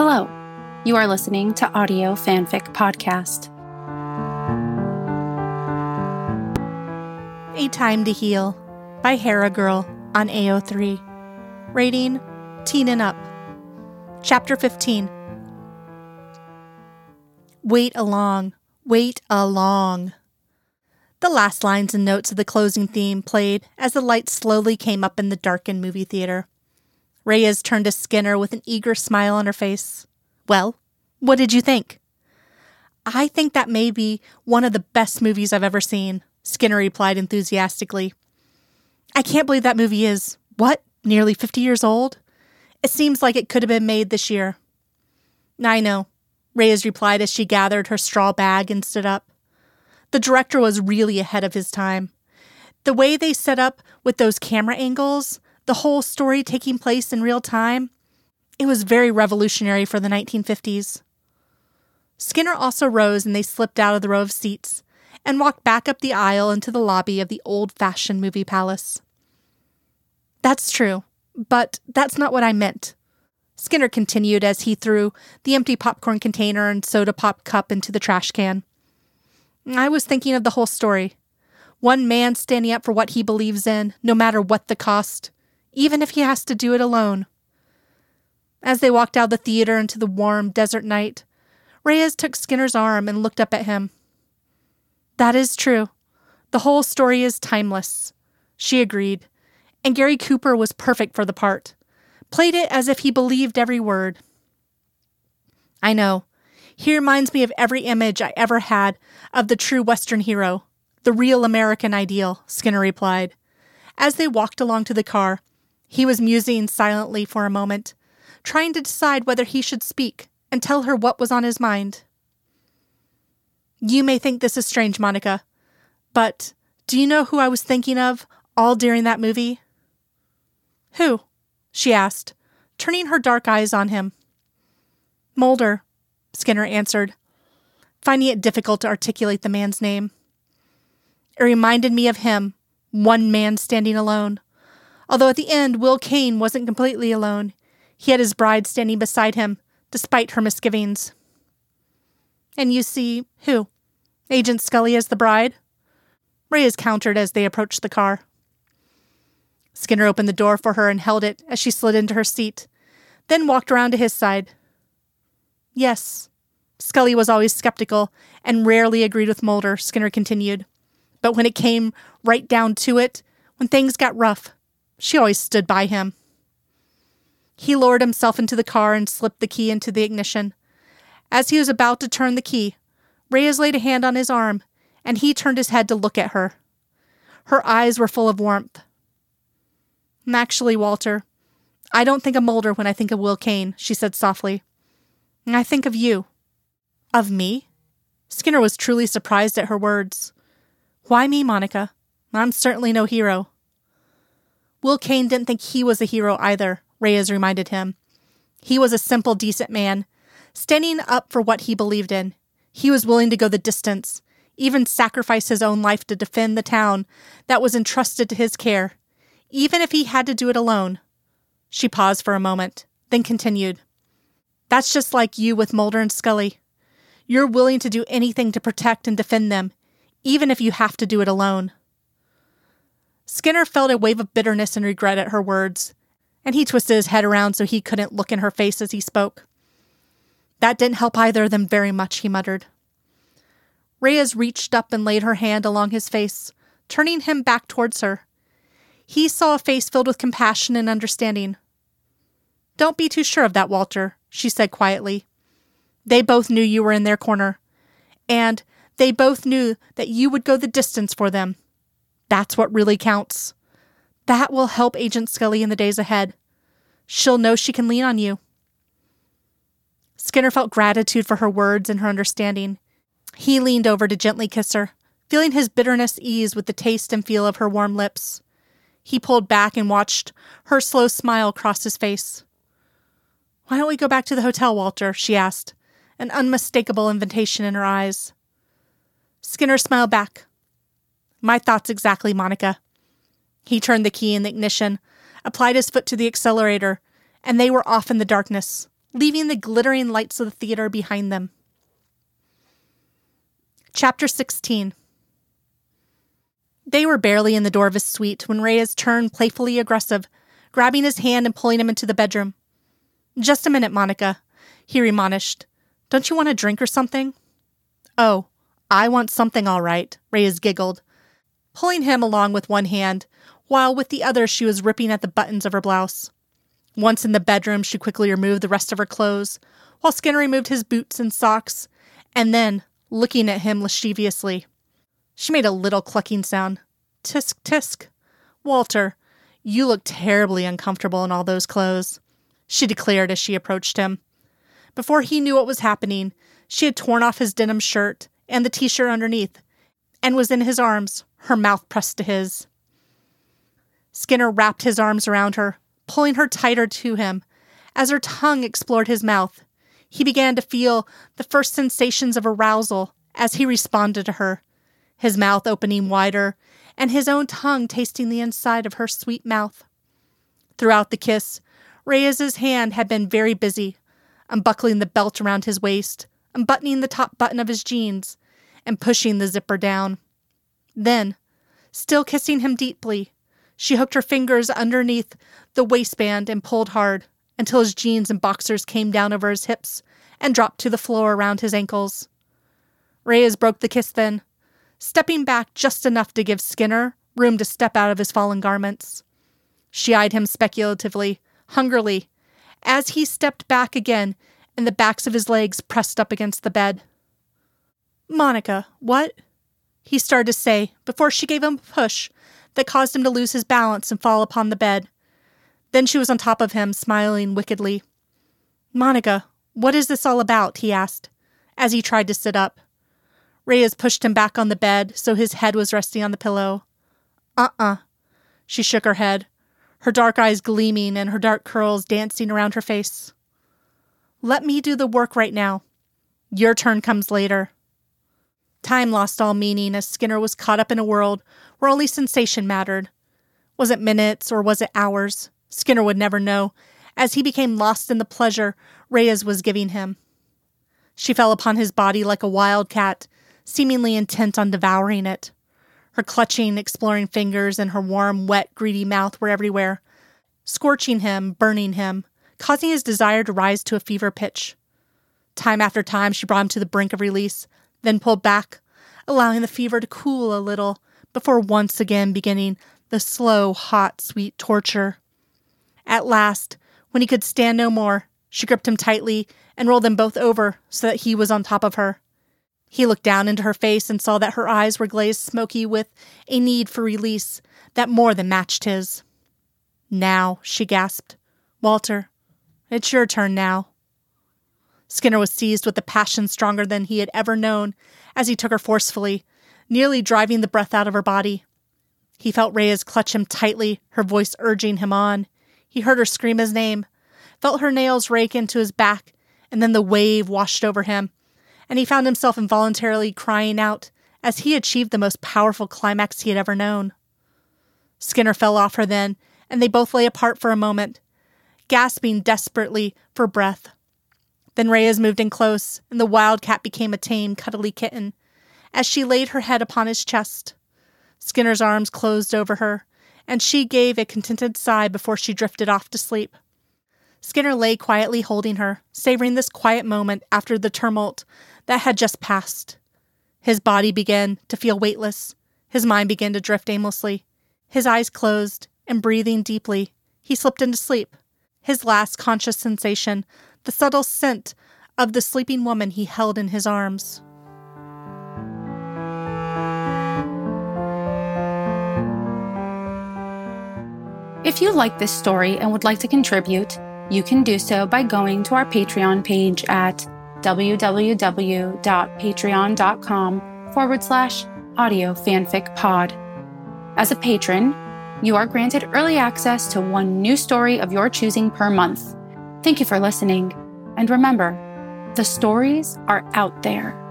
Hello, you are listening to Audio Fanfic Podcast. A Time to Heal by Hera Girl on AO3. Rating, teen and up. Chapter 15. Wait along, wait along. The last lines and notes of the closing theme played as the lights slowly came up in the darkened movie theater. Reyes turned to Skinner with an eager smile on her face. Well, what did you think? I think that may be one of the best movies I've ever seen, Skinner replied enthusiastically. I can't believe that movie is, nearly 50 years old? It seems like it could have been made this year. I know, Reyes replied as she gathered her straw bag and stood up. The director was really ahead of his time. The way they set up with those camera angles, the whole story taking place in real time, it was very revolutionary for the 1950s. Skinner also rose and they slipped out of the row of seats and walked back up the aisle into the lobby of the old-fashioned movie palace. That's true, but that's not what I meant, Skinner continued as he threw the empty popcorn container and soda pop cup into the trash can. I was thinking of the whole story. One man standing up for what he believes in, no matter what the cost, even if he has to do it alone. As they walked out of the theater into the warm desert night, Reyes took Skinner's arm and looked up at him. That is true. The whole story is timeless, she agreed, and Gary Cooper was perfect for the part. Played it as if he believed every word. I know. He reminds me of every image I ever had of the true Western hero, the real American ideal, Skinner replied. As they walked along to the car, he was musing silently for a moment, trying to decide whether he should speak and tell her what was on his mind. You may think this is strange, Monica, but do you know who I was thinking of all during that movie? Who? She asked, turning her dark eyes on him. Mulder, Skinner answered, finding it difficult to articulate the man's name. It reminded me of him, one man standing alone. Although at the end, Will Kane wasn't completely alone. He had his bride standing beside him, despite her misgivings. And you see, who? Agent Scully as the bride? Reyes countered as they approached the car. Skinner opened the door for her and held it as she slid into her seat, then walked around to his side. Yes, Scully was always skeptical and rarely agreed with Mulder, Skinner continued. But when it came right down to it, when things got rough, she always stood by him. He lowered himself into the car and slipped the key into the ignition. As he was about to turn the key, Reyes laid a hand on his arm, and he turned his head to look at her. Her eyes were full of warmth. Actually, Walter, I don't think of Mulder when I think of Will Kane, she said softly. I think of you. Of me? Skinner was truly surprised at her words. Why me, Monica? I'm certainly no hero. Will Kane didn't think he was a hero either, Reyes reminded him. He was a simple, decent man, standing up for what he believed in. He was willing to go the distance, even sacrifice his own life to defend the town that was entrusted to his care, even if he had to do it alone. She paused for a moment, then continued. That's just like you with Mulder and Scully. You're willing to do anything to protect and defend them, even if you have to do it alone. Skinner felt a wave of bitterness and regret at her words, and he twisted his head around so he couldn't look in her face as he spoke. That didn't help either of them very much, he muttered. Reyes reached up and laid her hand along his face, turning him back towards her. He saw a face filled with compassion and understanding. Don't be too sure of that, Walter, she said quietly. They both knew you were in their corner, and they both knew that you would go the distance for them. That's what really counts. That will help Agent Scully in the days ahead. She'll know she can lean on you. Skinner felt gratitude for her words and her understanding. He leaned over to gently kiss her, feeling his bitterness ease with the taste and feel of her warm lips. He pulled back and watched her slow smile cross his face. Why don't we go back to the hotel, Walter? She asked, an unmistakable invitation in her eyes. Skinner smiled back. My thoughts exactly, Monica. He turned the key in the ignition, applied his foot to the accelerator, and they were off in the darkness, leaving the glittering lights of the theater behind them. Chapter 16. They were barely in the door of his suite when Reyes turned playfully aggressive, grabbing his hand and pulling him into the bedroom. "Just a minute, Monica," he admonished. "Don't you want a drink or something?" "Oh, I want something all right," Reyes giggled, pulling him along with one hand, while with the other she was ripping at the buttons of her blouse. Once in the bedroom, she quickly removed the rest of her clothes, while Skinner removed his boots and socks, and then, looking at him lasciviously, she made a little clucking sound. "Tisk, tisk. Walter, you look terribly uncomfortable in all those clothes," she declared as she approached him. Before he knew what was happening, she had torn off his denim shirt and the t-shirt underneath, and was in his arms, her mouth pressed to his. Skinner wrapped his arms around her, pulling her tighter to him. As her tongue explored his mouth, he began to feel the first sensations of arousal as he responded to her, his mouth opening wider and his own tongue tasting the inside of her sweet mouth. Throughout the kiss, Reyes's hand had been very busy, unbuckling the belt around his waist, unbuttoning the top button of his jeans, and pushing the zipper down. Then, still kissing him deeply, she hooked her fingers underneath the waistband and pulled hard until his jeans and boxers came down over his hips and dropped to the floor around his ankles. Reyes broke the kiss then, stepping back just enough to give Skinner room to step out of his fallen garments. She eyed him speculatively, hungrily, as he stepped back again and the backs of his legs pressed up against the bed. "Monica, what?" he started to say before she gave him a push that caused him to lose his balance and fall upon the bed. Then she was on top of him, smiling wickedly. "Monica, what is this all about?" he asked, as he tried to sit up. Reyes pushed him back on the bed, so his head was resting on the pillow. She shook her head, her dark eyes gleaming and her dark curls dancing around her face. "Let me do the work right now. Your turn comes later." Time lost all meaning as Skinner was caught up in a world where only sensation mattered. Was it minutes or was it hours? Skinner would never know, as he became lost in the pleasure Reyes was giving him. She fell upon his body like a wildcat, seemingly intent on devouring it. Her clutching, exploring fingers and her warm, wet, greedy mouth were everywhere, scorching him, burning him, causing his desire to rise to a fever pitch. Time after time, she brought him to the brink of release, then pulled back, allowing the fever to cool a little before once again beginning the slow, hot, sweet torture. At last, when he could stand no more, she gripped him tightly and rolled them both over so that he was on top of her. He looked down into her face and saw that her eyes were glazed smoky with a need for release that more than matched his. "Now," she gasped. "Walter, it's your turn now." Skinner was seized with a passion stronger than he had ever known as he took her forcefully, nearly driving the breath out of her body. He felt Reyes clutch him tightly, her voice urging him on. He heard her scream his name, felt her nails rake into his back, and then the wave washed over him, and he found himself involuntarily crying out as he achieved the most powerful climax he had ever known. Skinner fell off her then, and they both lay apart for a moment, gasping desperately for breath. Then Reyes moved in close, and the wildcat became a tame, cuddly kitten as she laid her head upon his chest. Skinner's arms closed over her, and she gave a contented sigh before she drifted off to sleep. Skinner lay quietly holding her, savoring this quiet moment after the tumult that had just passed. His body began to feel weightless. His mind began to drift aimlessly. His eyes closed, and breathing deeply, he slipped into sleep. His last conscious sensation, the subtle scent of the sleeping woman he held in his arms. If you like this story and would like to contribute, you can do so by going to our Patreon page at www.patreon.com/audiofanficpod. As a patron, you are granted early access to one new story of your choosing per month. Thank you for listening, and remember, the stories are out there.